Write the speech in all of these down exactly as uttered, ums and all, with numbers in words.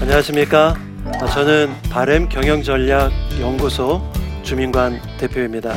안녕하십니까? 저는 바램 경영 전략 연구소 주민관 대표입니다.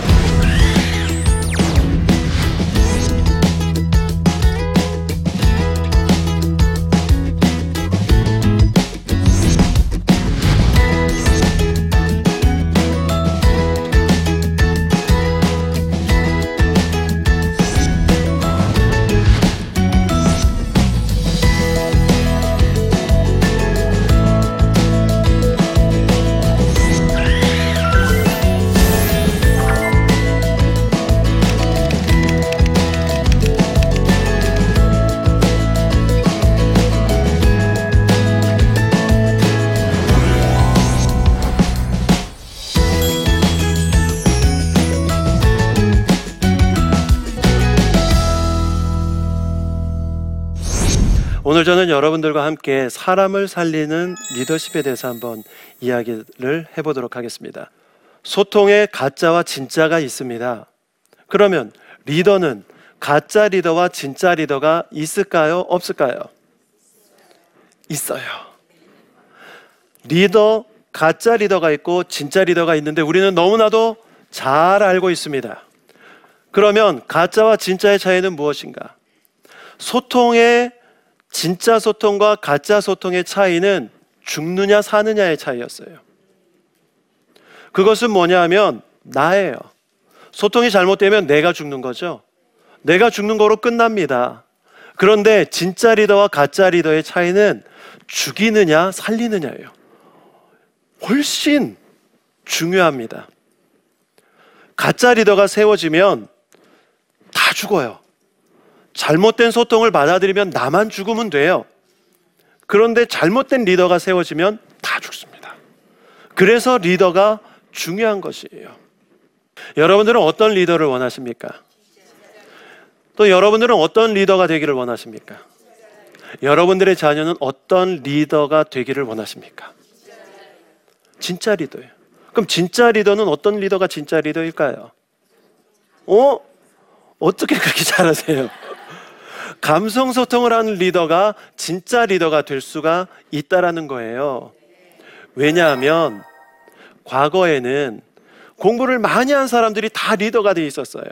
오늘 저는 여러분들과 함께 사람을 살리는 리더십에 대해서 한번 이야기를 해보도록 하겠습니다. 소통에 가짜와 진짜가 있습니다. 그러면 리더는 가짜 리더와 진짜 리더가 있을까요? 없을까요? 있어요. 리더, 가짜 리더가 있고 진짜 리더가 있는데 우리는 너무나도 잘 알고 있습니다. 그러면 가짜와 진짜의 차이는 무엇인가? 소통의 진짜 소통과 가짜 소통의 차이는 죽느냐 사느냐의 차이였어요. 그것은 뭐냐 하면 나예요. 소통이 잘못되면 내가 죽는 거죠. 내가 죽는 거로 끝납니다. 그런데 진짜 리더와 가짜 리더의 차이는 죽이느냐 살리느냐예요. 훨씬 중요합니다. 가짜 리더가 세워지면 다 죽어요. 잘못된 소통을 받아들이면 나만 죽으면 돼요. 그런데 잘못된 리더가 세워지면 다 죽습니다. 그래서 리더가 중요한 것이에요. 여러분들은 어떤 리더를 원하십니까? 또 여러분들은 어떤 리더가 되기를 원하십니까? 여러분들의 자녀는 어떤 리더가 되기를 원하십니까? 진짜 리더예요. 그럼 진짜 리더는 어떤 리더가 진짜 리더일까요? 어? 어떻게 그렇게 잘하세요? 감성 소통을 하는 리더가 진짜 리더가 될 수가 있다라는 거예요. 왜냐하면 과거에는 공부를 많이 한 사람들이 다 리더가 돼 있었어요.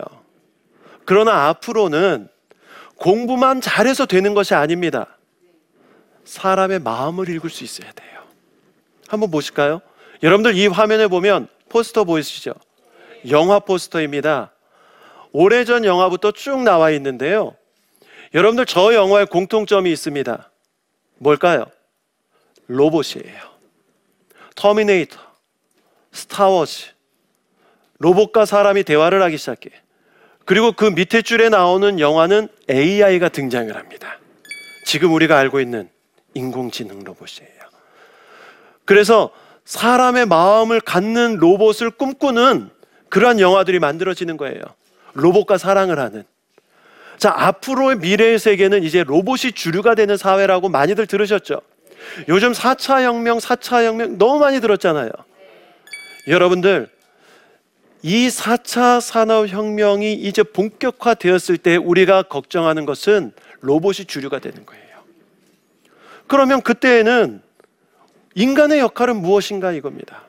그러나 앞으로는 공부만 잘해서 되는 것이 아닙니다. 사람의 마음을 읽을 수 있어야 돼요. 한번 보실까요? 여러분들 이 화면에 보면 포스터 보이시죠? 영화 포스터입니다. 오래전 영화부터 쭉 나와 있는데요, 여러분들 저 영화에 공통점이 있습니다. 뭘까요? 로봇이에요. 터미네이터, 스타워즈, 로봇과 사람이 대화를 하기 시작해. 그리고 그 밑에 줄에 나오는 영화는 에이아이가 등장을 합니다. 지금 우리가 알고 있는 인공지능 로봇이에요. 그래서 사람의 마음을 갖는 로봇을 꿈꾸는 그러한 영화들이 만들어지는 거예요. 로봇과 사랑을 하는. 자, 앞으로의 미래의 세계는 이제 로봇이 주류가 되는 사회라고 많이들 들으셨죠? 요즘 사 차 혁명, 사 차 혁명 너무 많이 들었잖아요. 여러분들, 이 사 차 산업혁명이 이제 본격화되었을 때 우리가 걱정하는 것은 로봇이 주류가 되는 거예요. 그러면 그때에는 인간의 역할은 무엇인가 이겁니다.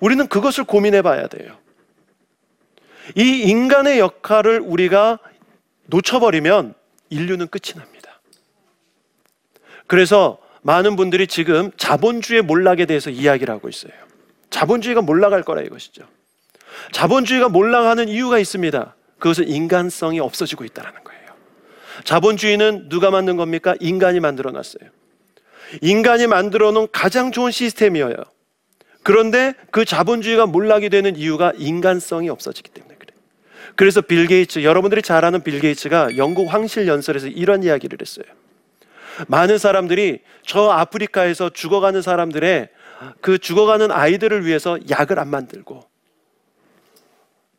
우리는 그것을 고민해 봐야 돼요. 이 인간의 역할을 우리가 놓쳐버리면 인류는 끝이 납니다. 그래서 많은 분들이 지금 자본주의 몰락에 대해서 이야기를 하고 있어요. 자본주의가 몰락할 거라 이것이죠. 자본주의가 몰락하는 이유가 있습니다. 그것은 인간성이 없어지고 있다는 거예요. 자본주의는 누가 만든 겁니까? 인간이 만들어놨어요. 인간이 만들어놓은 가장 좋은 시스템이에요. 그런데 그 자본주의가 몰락이 되는 이유가 인간성이 없어지기 때문에 그래요. 그래서 빌 게이츠, 여러분들이 잘 아는 빌 게이츠가 영국 황실 연설에서 이런 이야기를 했어요. 많은 사람들이 저 아프리카에서 죽어가는 사람들의 그 죽어가는 아이들을 위해서 약을 안 만들고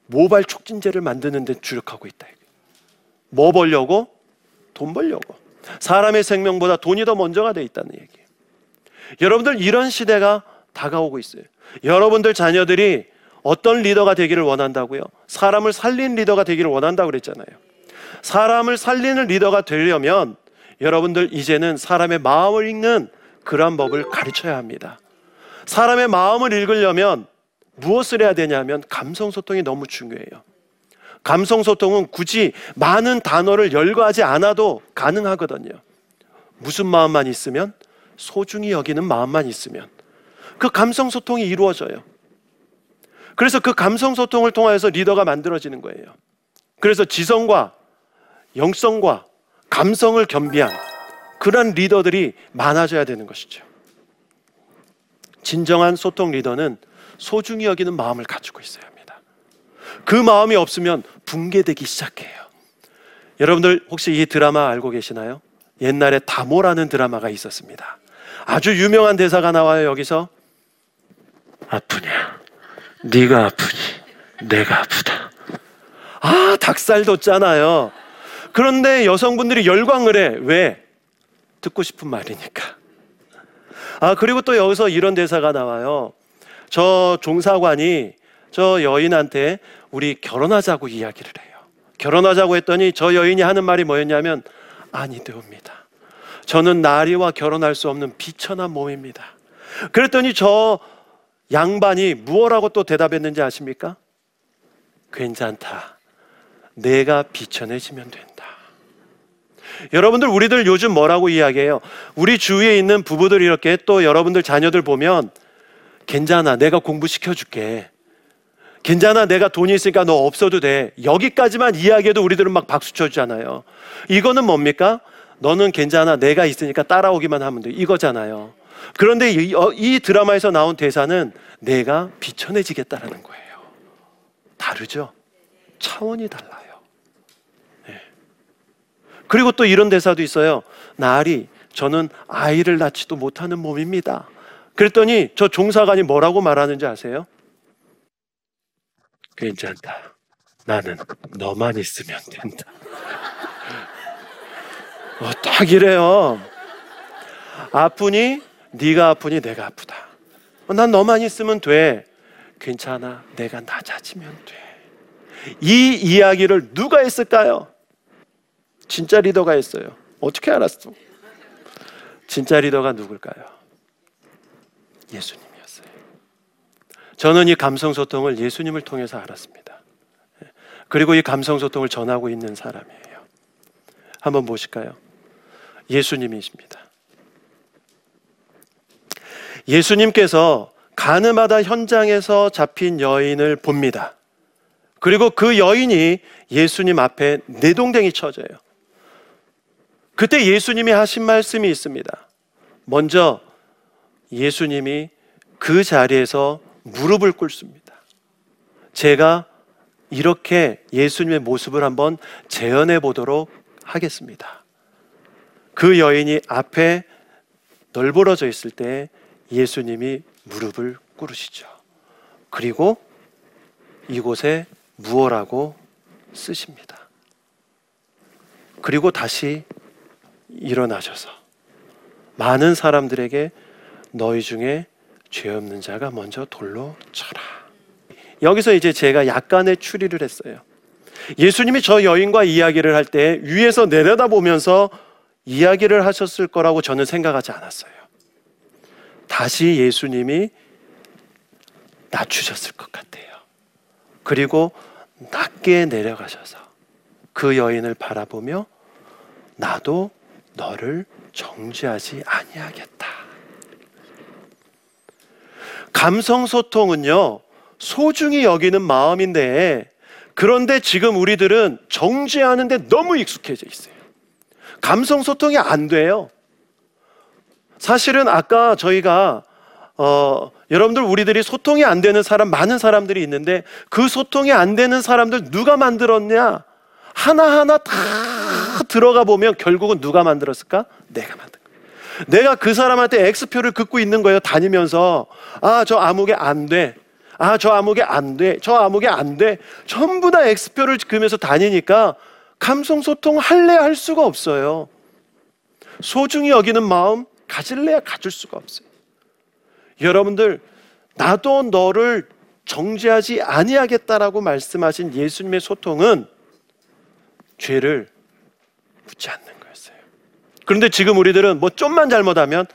모발 촉진제를 만드는 데 주력하고 있다. 뭐 벌려고? 돈 벌려고. 사람의 생명보다 돈이 더 먼저가 돼 있다는 얘기예요. 여러분들, 이런 시대가 다가오고 있어요. 여러분들 자녀들이 어떤 리더가 되기를 원한다고요? 사람을 살린 리더가 되기를 원한다고 그랬잖아요. 사람을 살리는 리더가 되려면 여러분들 이제는 사람의 마음을 읽는 그러한 법을 가르쳐야 합니다. 사람의 마음을 읽으려면 무엇을 해야 되냐면 감성소통이 너무 중요해요. 감성소통은 굳이 많은 단어를 열거하지 않아도 가능하거든요. 무슨 마음만 있으면? 소중히 여기는 마음만 있으면 그 감성소통이 이루어져요. 그래서 그 감성소통을 통해서 리더가 만들어지는 거예요. 그래서 지성과 영성과 감성을 겸비한 그런 리더들이 많아져야 되는 것이죠. 진정한 소통 리더는 소중히 여기는 마음을 가지고 있어야 합니다. 그 마음이 없으면 붕괴되기 시작해요. 여러분들 혹시 이 드라마 알고 계시나요? 옛날에 다모라는 드라마가 있었습니다. 아주 유명한 대사가 나와요. 여기서 아프냐? 네가 아프니? 내가 아프다. 아, 닭살 돋잖아요. 그런데 여성분들이 열광을 해. 왜? 듣고 싶은 말이니까. 아, 그리고 또 여기서 이런 대사가 나와요. 저 종사관이 저 여인한테 우리 결혼하자고 이야기를 해요. 결혼하자고 했더니 저 여인이 하는 말이 뭐였냐면, 아니 되옵니다. 저는 나리와 결혼할 수 없는 비천한 몸입니다. 그랬더니 저 양반이 무엇라고 또 대답했는지 아십니까? 괜찮다. 내가 비천해지면 된다. 여러분들, 우리들 요즘 뭐라고 이야기해요? 우리 주위에 있는 부부들, 이렇게 또 여러분들 자녀들 보면, 괜찮아, 내가 공부시켜줄게. 괜찮아, 내가 돈이 있으니까 너 없어도 돼. 여기까지만 이야기해도 우리들은 막 박수 쳐주잖아요. 이거는 뭡니까? 너는 괜찮아, 내가 있으니까 따라오기만 하면 돼, 이거잖아요. 그런데 이, 이 드라마에서 나온 대사는 내가 비천해지겠다라는 거예요. 다르죠? 차원이 달라요. 네. 그리고 또 이런 대사도 있어요. 나리, 저는 아이를 낳지도 못하는 몸입니다. 그랬더니 저 종사관이 뭐라고 말하는지 아세요? 괜찮다. 나는 너만 있으면 된다. 어, 딱 이래요. 아프니? 네가 아프니? 내가 아프다. 어, 난 너만 있으면 돼. 괜찮아. 내가 낮아지면 돼. 이 이야기를 누가 했을까요? 진짜 리더가 했어요. 어떻게 알았어? 진짜 리더가 누굴까요? 예수님이었어요. 저는 이 감성소통을 예수님을 통해서 알았습니다. 그리고 이 감성소통을 전하고 있는 사람이에요. 한번 보실까요? 예수님이십니다. 예수님께서 가늠하다 현장에서 잡힌 여인을 봅니다. 그리고 그 여인이 예수님 앞에 내동댕이 쳐져요. 그때 예수님이 하신 말씀이 있습니다. 먼저 예수님이 그 자리에서 무릎을 꿇습니다. 제가 이렇게 예수님의 모습을 한번 재현해 보도록 하겠습니다. 그 여인이 앞에 널브러져 있을 때 예수님이 무릎을 꿇으시죠. 그리고 이곳에 무엇라고 쓰십니다. 그리고 다시 일어나셔서 많은 사람들에게 너희 중에 죄 없는 자가 먼저 돌로 쳐라. 여기서 이제 제가 약간의 추리를 했어요. 예수님이 저 여인과 이야기를 할 때 위에서 내려다보면서 이야기를 하셨을 거라고 저는 생각하지 않았어요. 다시 예수님이 낮추셨을 것 같아요. 그리고 낮게 내려가셔서 그 여인을 바라보며 나도 너를 정죄하지 아니하겠다. 감성소통은요, 소중히 여기는 마음인데, 그런데 지금 우리들은 정죄하는데 너무 익숙해져 있어요. 감성 소통이 안 돼요. 사실은 아까 저희가 어, 여러분들 우리들이 소통이 안 되는 사람 많은 사람들이 있는데 그 소통이 안 되는 사람들 누가 만들었냐? 하나하나 다 들어가 보면 결국은 누가 만들었을까? 내가 만든 거예요. 내가 그 사람한테 X표를 긋고 있는 거예요. 다니면서 아, 저 아무개 안 돼. 아, 저 아무개 안 돼. 저 아무개 안 돼. 전부 다 X표를 긋으면서 다니니까 감성소통 할래 할 수가 없어요. 소중히 여기는 마음 가질래야 가질 수가 없어요. 여러분들, 나도 너를 정죄하지 아니하겠다라고 말씀하신 예수님의 소통은 죄를 묻지 않는 거였어요. 그런데 지금 우리들은 뭐 좀만 잘못하면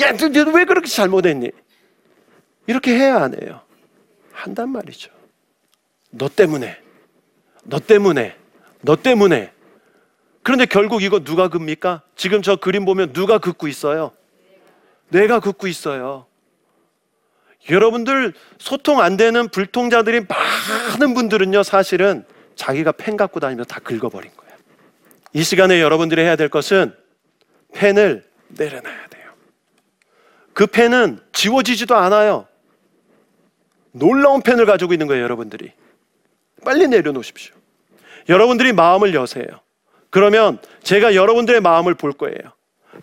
야, 너, 너 왜 그렇게 잘못했니? 이렇게 해야 안 해요? 한단 말이죠. 너 때문에, 너 때문에, 너 때문에. 그런데 결국 이거 누가 긋습니까? 지금 저 그림 보면 누가 긋고 있어요? 내가 긋고 있어요. 여러분들 소통 안 되는 불통자들이 많은 분들은요, 사실은 자기가 펜 갖고 다니면서 다 긁어버린 거예요. 이 시간에 여러분들이 해야 될 것은 펜을 내려놔야 돼요. 그 펜은 지워지지도 않아요. 놀라운 펜을 가지고 있는 거예요. 여러분들이 빨리 내려놓으십시오. 여러분들이 마음을 여세요. 그러면 제가 여러분들의 마음을 볼 거예요.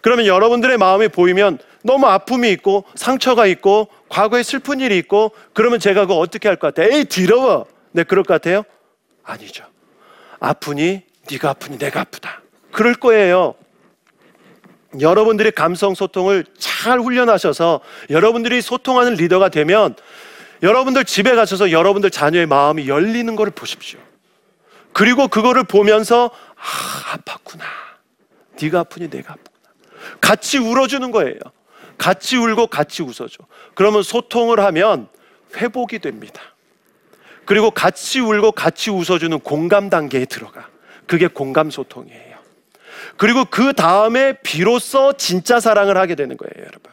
그러면 여러분들의 마음이 보이면 너무 아픔이 있고 상처가 있고 과거에 슬픈 일이 있고 그러면 제가 그거 어떻게 할 것 같아요? 에이, 더러워. 네, 그럴 것 같아요? 아니죠. 아프니? 네가 아프니? 내가 아프다. 그럴 거예요. 여러분들이 감성 소통을 잘 훈련하셔서 여러분들이 소통하는 리더가 되면 여러분들 집에 가셔서 여러분들 자녀의 마음이 열리는 것을 보십시오. 그리고 그거를 보면서 아, 아팠구나. 네가 아프니? 내가 아프구나. 같이 울어주는 거예요. 같이 울고 같이 웃어줘. 그러면 소통을 하면 회복이 됩니다. 그리고 같이 울고 같이 웃어주는 공감 단계에 들어가. 그게 공감 소통이에요. 그리고 그 다음에 비로소 진짜 사랑을 하게 되는 거예요, 여러분.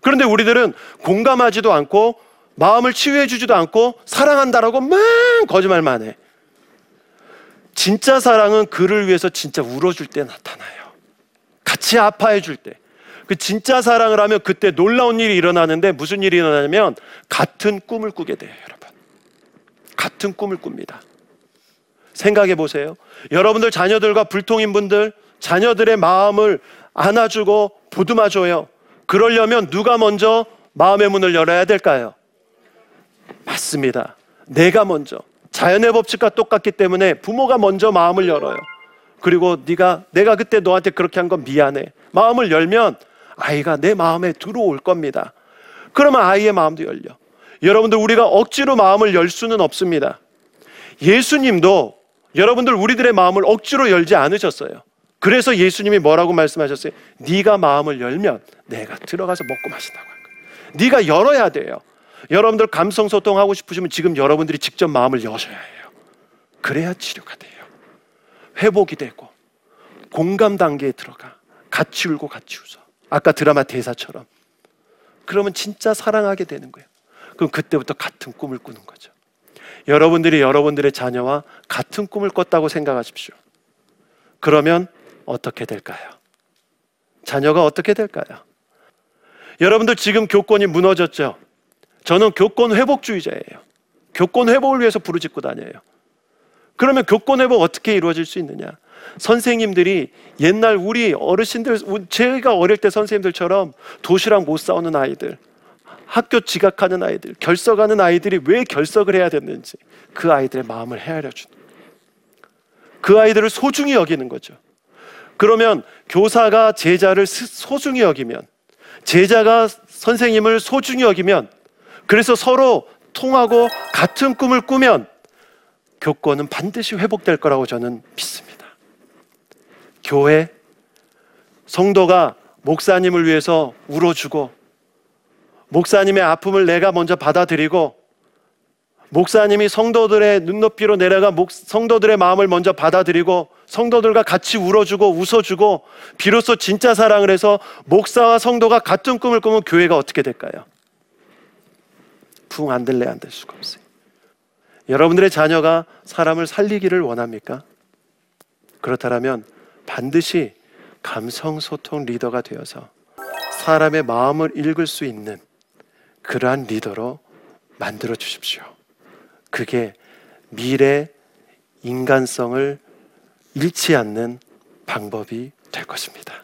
그런데 우리들은 공감하지도 않고 마음을 치유해주지도 않고 사랑한다라고 막 거짓말만 해. 진짜 사랑은 그를 위해서 진짜 울어줄 때 나타나요. 같이 아파해줄 때. 그 진짜 사랑을 하면 그때 놀라운 일이 일어나는데 무슨 일이 일어나냐면 같은 꿈을 꾸게 돼요, 여러분. 같은 꿈을 꿉니다. 생각해 보세요. 여러분들 자녀들과 불통인 분들, 자녀들의 마음을 안아주고 보듬어줘요. 그러려면 누가 먼저 마음의 문을 열어야 될까요? 맞습니다. 내가 먼저. 자연의 법칙과 똑같기 때문에 부모가 먼저 마음을 열어요. 그리고 네가 내가 그때 너한테 그렇게 한 건 미안해. 마음을 열면 아이가 내 마음에 들어올 겁니다. 그러면 아이의 마음도 열려. 여러분들, 우리가 억지로 마음을 열 수는 없습니다. 예수님도 여러분들 우리들의 마음을 억지로 열지 않으셨어요. 그래서 예수님이 뭐라고 말씀하셨어요? 네가 마음을 열면 내가 들어가서 먹고 마신다고 한 거예요. 네가 열어야 돼요. 여러분들 감성 소통하고 싶으시면 지금 여러분들이 직접 마음을 여셔야 해요. 그래야 치료가 돼요. 회복이 되고 공감 단계에 들어가. 같이 울고 같이 웃어. 아까 드라마 대사처럼. 그러면 진짜 사랑하게 되는 거예요. 그럼 그때부터 같은 꿈을 꾸는 거죠. 여러분들이 여러분들의 자녀와 같은 꿈을 꿨다고 생각하십시오. 그러면 어떻게 될까요? 자녀가 어떻게 될까요? 여러분들 지금 교권이 무너졌죠? 저는 교권 회복주의자예요. 교권 회복을 위해서 부르짖고 다녀요. 그러면 교권 회복 어떻게 이루어질 수 있느냐? 선생님들이 옛날 우리 어르신들, 제가 어릴 때 선생님들처럼 도시락 못 싸우는 아이들, 학교 지각하는 아이들, 결석하는 아이들이 왜 결석을 해야 됐는지 그 아이들의 마음을 헤아려주는 거예요. 그 아이들을 소중히 여기는 거죠. 그러면 교사가 제자를 소중히 여기면, 제자가 선생님을 소중히 여기면, 그래서 서로 통하고 같은 꿈을 꾸면 교권은 반드시 회복될 거라고 저는 믿습니다. 교회, 성도가 목사님을 위해서 울어주고 목사님의 아픔을 내가 먼저 받아들이고 목사님이 성도들의 눈높이로 내려가 성도들의 마음을 먼저 받아들이고 성도들과 같이 울어주고 웃어주고 비로소 진짜 사랑을 해서 목사와 성도가 같은 꿈을 꾸면 교회가 어떻게 될까요? 붕 안 될래 안 될 수가 없어요. 여러분들의 자녀가 사람을 살리기를 원합니까? 그렇다면 반드시 감성소통 리더가 되어서 사람의 마음을 읽을 수 있는 그러한 리더로 만들어 주십시오. 그게 미래 인간성을 잃지 않는 방법이 될 것입니다.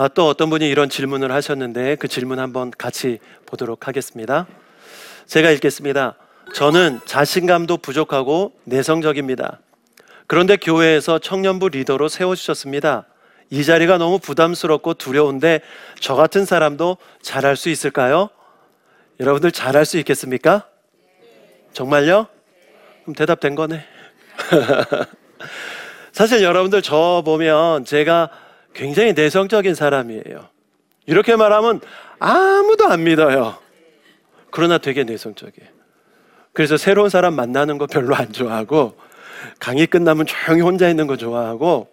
아, 또 어떤 분이 이런 질문을 하셨는데 그 질문 한번 같이 보도록 하겠습니다. 제가 읽겠습니다. 저는 자신감도 부족하고 내성적입니다. 그런데 교회에서 청년부 리더로 세워주셨습니다. 이 자리가 너무 부담스럽고 두려운데 저 같은 사람도 잘할 수 있을까요? 여러분들 잘할 수 있겠습니까? 정말요? 그럼 대답된 거네. 사실 여러분들 저 보면 제가 굉장히 내성적인 사람이에요. 이렇게 말하면 아무도 안 믿어요. 그러나 되게 내성적이에요. 그래서 새로운 사람 만나는 거 별로 안 좋아하고, 강의 끝나면 조용히 혼자 있는 거 좋아하고,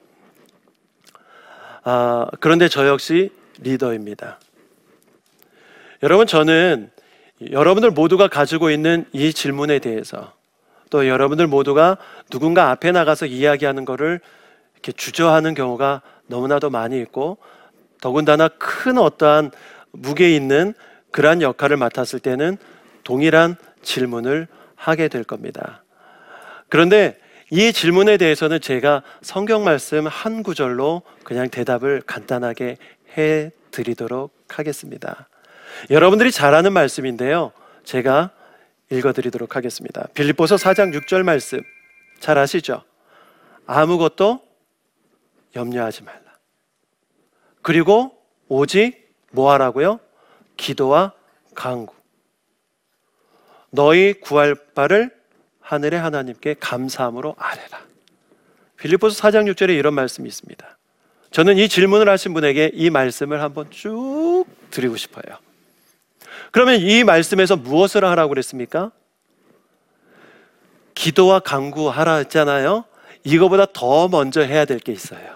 아, 그런데 저 역시 리더입니다. 여러분, 저는 여러분들 모두가 가지고 있는 이 질문에 대해서, 또 여러분들 모두가 누군가 앞에 나가서 이야기하는 거를 이렇게 주저하는 경우가 너무나도 많이 있고, 더군다나 큰 어떠한 무게 있는 그러한 역할을 맡았을 때는 동일한 질문을 하게 될 겁니다. 그런데 이 질문에 대해서는 제가 성경 말씀 한 구절로 그냥 대답을 간단하게 해드리도록 하겠습니다. 여러분들이 잘 아는 말씀인데요, 제가 읽어드리도록 하겠습니다. 빌립보서 사 장 육 절 말씀 잘 아시죠? 아무것도 염려하지 말라. 그리고 오직 뭐 하라고요? 기도와 간구. 너희 구할 바를 하늘의 하나님께 감사함으로 아뢰라. 빌립보서 사 장 육 절에 이런 말씀이 있습니다. 저는 이 질문을 하신 분에게 이 말씀을 한번 쭉 드리고 싶어요. 그러면 이 말씀에서 무엇을 하라고 그랬습니까? 기도와 간구하라 했잖아요. 이거보다 더 먼저 해야 될 게 있어요.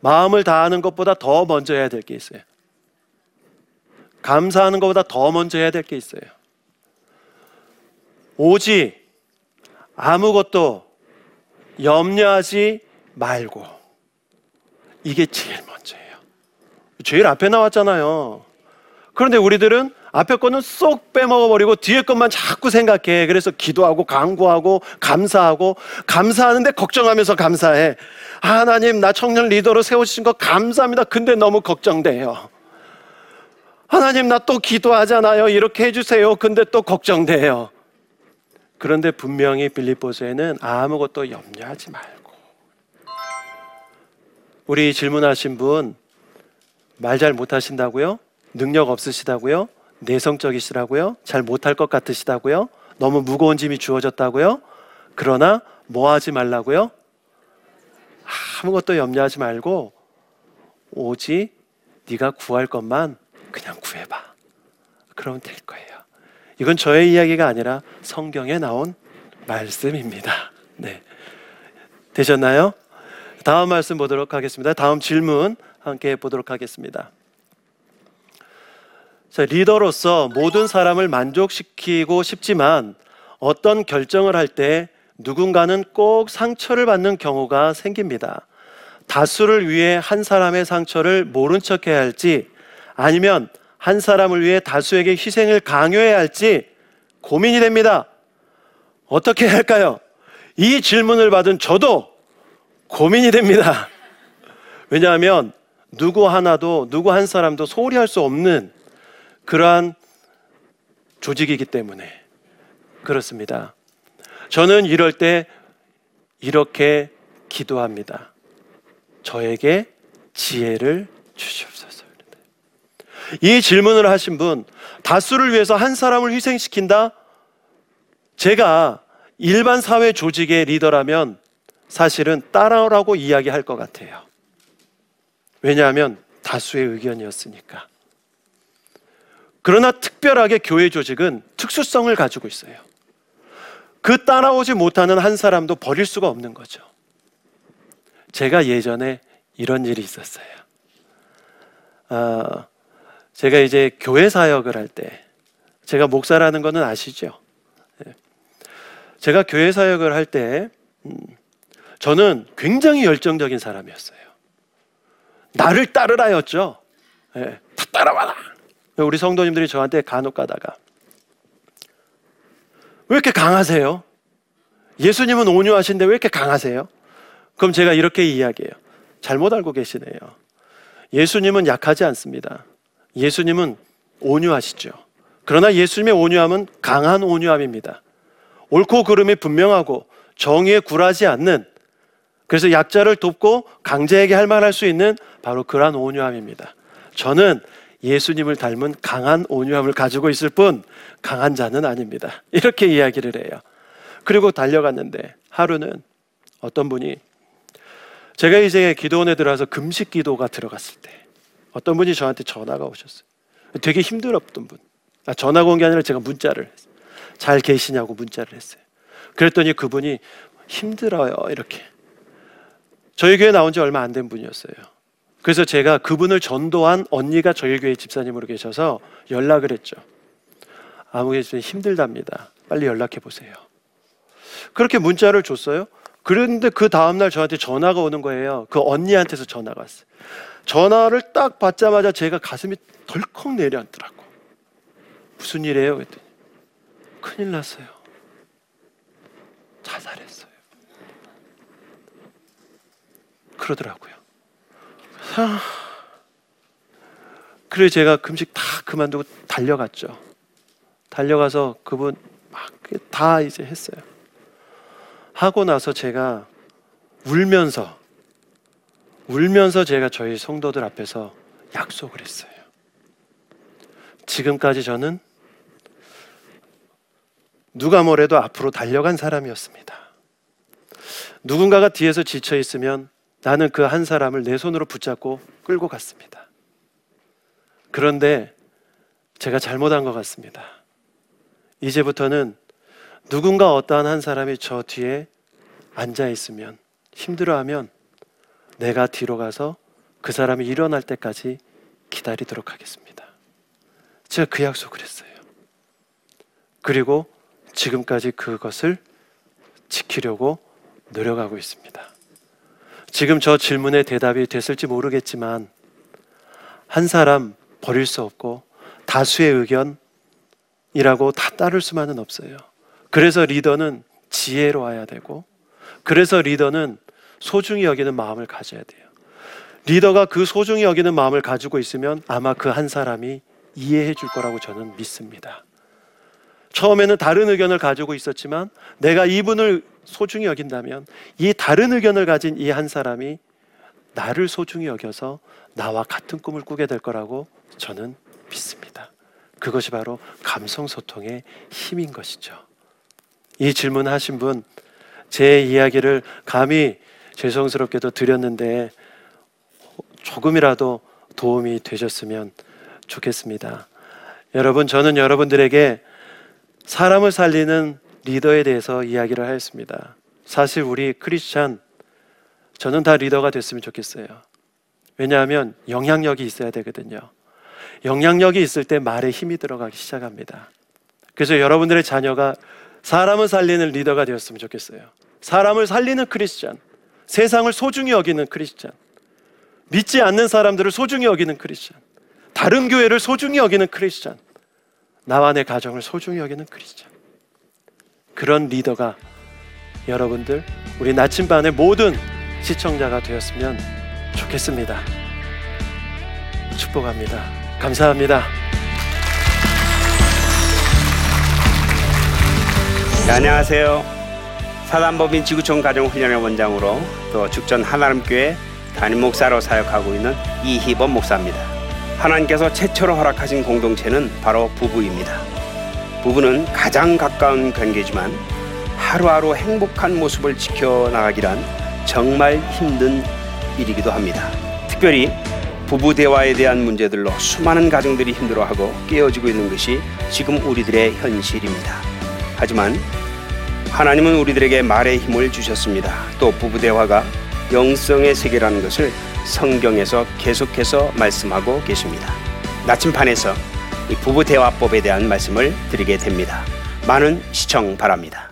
마음을 다하는 것보다 더 먼저 해야 될 게 있어요. 감사하는 것보다 더 먼저 해야 될 게 있어요. 오직 아무것도 염려하지 말고, 이게 제일 먼저예요. 제일 앞에 나왔잖아요. 그런데 우리들은 앞에 거는 쏙 빼먹어버리고 뒤에 것만 자꾸 생각해. 그래서 기도하고 간구하고 감사하고, 감사하는데 걱정하면서 감사해. 하나님, 나 청년 리더로 세우신 거 감사합니다. 근데 너무 걱정돼요. 하나님, 나 또 기도하잖아요. 이렇게 해주세요. 근데 또 걱정돼요. 그런데 분명히 빌립보서에는 아무것도 염려하지 말고, 우리 질문하신 분 말 잘 못하신다고요? 능력 없으시다고요? 내성적이시라고요? 잘 못할 것 같으시다고요? 너무 무거운 짐이 주어졌다고요? 그러나 뭐 하지 말라고요? 아무것도 염려하지 말고 오직 네가 구할 것만 그냥 구해봐. 그러면 될 거예요. 이건 저의 이야기가 아니라 성경에 나온 말씀입니다. 네, 되셨나요? 다음 말씀 보도록 하겠습니다. 다음 질문 함께 보도록 하겠습니다. 자, 리더로서 모든 사람을 만족시키고 싶지만 어떤 결정을 할 때 누군가는 꼭 상처를 받는 경우가 생깁니다. 다수를 위해 한 사람의 상처를 모른 척해야 할지, 아니면 한 사람을 위해 다수에게 희생을 강요해야 할지 고민이 됩니다. 어떻게 해야 할까요? 이 질문을 받은 저도 고민이 됩니다. 왜냐하면 누구 하나도, 누구 한 사람도 소홀히 할 수 없는 그러한 조직이기 때문에 그렇습니다. 저는 이럴 때 이렇게 기도합니다. 저에게 지혜를 주시옵소서. 이 질문을 하신 분, 다수를 위해서 한 사람을 희생시킨다? 제가 일반 사회 조직의 리더라면 사실은 따라오라고 이야기할 것 같아요. 왜냐하면 다수의 의견이었으니까. 그러나 특별하게 교회 조직은 특수성을 가지고 있어요. 그 따라오지 못하는 한 사람도 버릴 수가 없는 거죠. 제가 예전에 이런 일이 있었어요. 아, 제가 이제 교회 사역을 할 때, 제가 목사라는 거는 아시죠? 제가 교회 사역을 할 때 저는 굉장히 열정적인 사람이었어요. 나를 따르라였죠. 예, 다 따라와라. 우리 성도님들이 저한테 간혹 가다가 왜 이렇게 강하세요? 예수님은 온유하신데 왜 이렇게 강하세요? 그럼 제가 이렇게 이야기해요. 잘못 알고 계시네요. 예수님은 약하지 않습니다. 예수님은 온유하시죠. 그러나 예수님의 온유함은 강한 온유함입니다. 옳고 그름이 분명하고 정의에 굴하지 않는, 그래서 약자를 돕고 강자에게 할 말할 수 있는 바로 그러한 온유함입니다. 저는 예수님을 닮은 강한 온유함을 가지고 있을 뿐 강한 자는 아닙니다. 이렇게 이야기를 해요. 그리고 달려갔는데 하루는 어떤 분이, 제가 이제 기도원에 들어와서 금식 기도가 들어갔을 때 어떤 분이 저한테 전화가 오셨어요. 되게 힘들었던 분. 아, 전화가 온 게 아니라 제가 문자를 했어요. 잘 계시냐고 문자를 했어요. 그랬더니 그분이 힘들어요 이렇게. 저희 교회 나온 지 얼마 안 된 분이었어요. 그래서 제가 그분을 전도한 언니가 저희 교회 집사님으로 계셔서 연락을 했죠. 아무개 힘들답니다. 빨리 연락해 보세요. 그렇게 문자를 줬어요. 그런데 그 다음날 저한테 전화가 오는 거예요. 그 언니한테서 전화가 왔어요. 전화를 딱 받자마자 제가 가슴이 덜컥 내려앉더라고. 무슨 일이에요? 그랬더니 큰일 났어요. 자살했어요. 그러더라고요. 하... 그래서 제가 금식 다 그만두고 달려갔죠. 달려가서 그분 막 다 이제 했어요. 하고 나서 제가 울면서 울면서 제가 저희 성도들 앞에서 약속을 했어요. 지금까지 저는 누가 뭐래도 앞으로 달려간 사람이었습니다. 누군가가 뒤에서 지쳐 있으면 나는 그 한 사람을 내 손으로 붙잡고 끌고 갔습니다. 그런데 제가 잘못한 것 같습니다. 이제부터는 누군가 어떠한 한 사람이 저 뒤에 앉아 있으면, 힘들어하면 내가 뒤로 가서 그 사람이 일어날 때까지 기다리도록 하겠습니다. 제가 그 약속을 했어요. 그리고 지금까지 그것을 지키려고 노력하고 있습니다. 지금 저 질문에 대답이 됐을지 모르겠지만 한 사람 버릴 수 없고 다수의 의견이라고 다 따를 수만은 없어요. 그래서 리더는 지혜로워야 되고, 그래서 리더는 소중히 여기는 마음을 가져야 돼요. 리더가 그 소중히 여기는 마음을 가지고 있으면 아마 그 한 사람이 이해해 줄 거라고 저는 믿습니다. 처음에는 다른 의견을 가지고 있었지만 내가 이분을 소중히 여긴다면 이 다른 의견을 가진 이 한 사람이 나를 소중히 여겨서 나와 같은 꿈을 꾸게 될 거라고 저는 믿습니다. 그것이 바로 감성소통의 힘인 것이죠. 이 질문하신 분, 제 이야기를 감히 죄송스럽게도 드렸는데 조금이라도 도움이 되셨으면 좋겠습니다. 여러분, 저는 여러분들에게 사람을 살리는 리더에 대해서 이야기를 하였습니다. 사실 우리 크리스찬, 저는 다 리더가 됐으면 좋겠어요. 왜냐하면 영향력이 있어야 되거든요. 영향력이 있을 때 말에 힘이 들어가기 시작합니다. 그래서 여러분들의 자녀가 사람을 살리는 리더가 되었으면 좋겠어요. 사람을 살리는 크리스찬, 세상을 소중히 여기는 크리스찬, 믿지 않는 사람들을 소중히 여기는 크리스찬, 다른 교회를 소중히 여기는 크리스찬, 나와 내 가정을 소중히 여기는 크리스찬, 그런 리더가 여러분들, 우리 나침반의 모든 시청자가 되었으면 좋겠습니다. 축복합니다. 감사합니다. 네, 안녕하세요. 사단법인 지구촌 가정훈련의 원장으로 또 죽전 한아름교회 담임 목사로 사역하고 있는 이희범 목사입니다. 하나님께서 최초로 허락하신 공동체는 바로 부부입니다. 부부는 가장 가까운 관계지만 하루하루 행복한 모습을 지켜나가기란 정말 힘든 일이기도 합니다. 특별히 부부 대화에 대한 문제들로 수많은 가정들이 힘들어하고 깨어지고 있는 것이 지금 우리들의 현실입니다. 하지만 하나님은 우리들에게 말의 힘을 주셨습니다. 또 부부 대화가 영성의 세계라는 것을 성경에서 계속해서 말씀하고 계십니다. 나침판에서 이 부부 대화법에 대한 말씀을 드리게 됩니다. 많은 시청 바랍니다.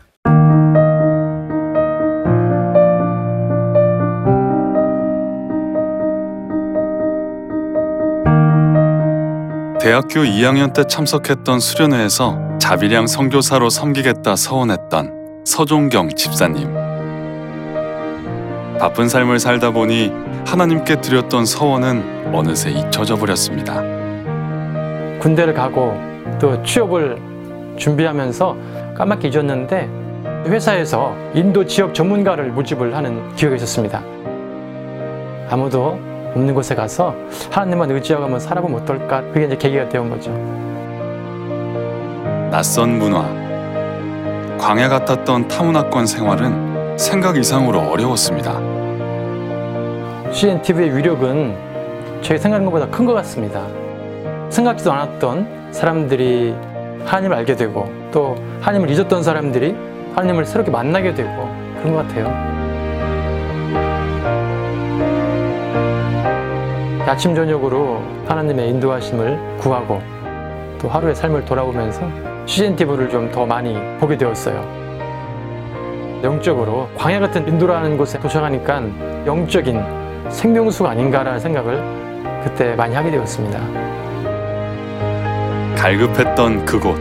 대학교 이 학년 때 참석했던 수련회에서 자비량 선교사로 섬기겠다 서원했던 서종경 집사님. 바쁜 삶을 살다 보니 하나님께 드렸던 서원은 어느새 잊혀져 버렸습니다. 군대를 가고 또 취업을 준비하면서 까맣게 잊었는데 회사에서 인도 지역 전문가를 모집을 하는 기회가 있었습니다. 아무도 없는 곳에 가서 하나님만 의지하고 한번 살아보면 어떨까, 그게 이제 계기가 되온 거죠. 낯선 문화, 광야 같았던 타문화권 생활은 생각 이상으로 어려웠습니다. 씨엔티비의 위력은 제 생각인 것보다 큰 것 같습니다. 생각지도 않았던 사람들이 하나님을 알게 되고, 또 하나님을 잊었던 사람들이 하나님을 새롭게 만나게 되고, 그런 것 같아요. 아침 저녁으로 하나님의 인도하심을 구하고 또 하루의 삶을 돌아보면서 씨엔티비를 좀 더 많이 보게 되었어요. 영적으로 광야 같은 인도라는 곳에 도착하니까 영적인 생명수가 아닌가라는 생각을 그때 많이 하게 되었습니다. 갈급했던 그곳,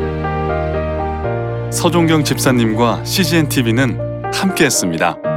서종경 집사님과 씨엔티비는 함께했습니다.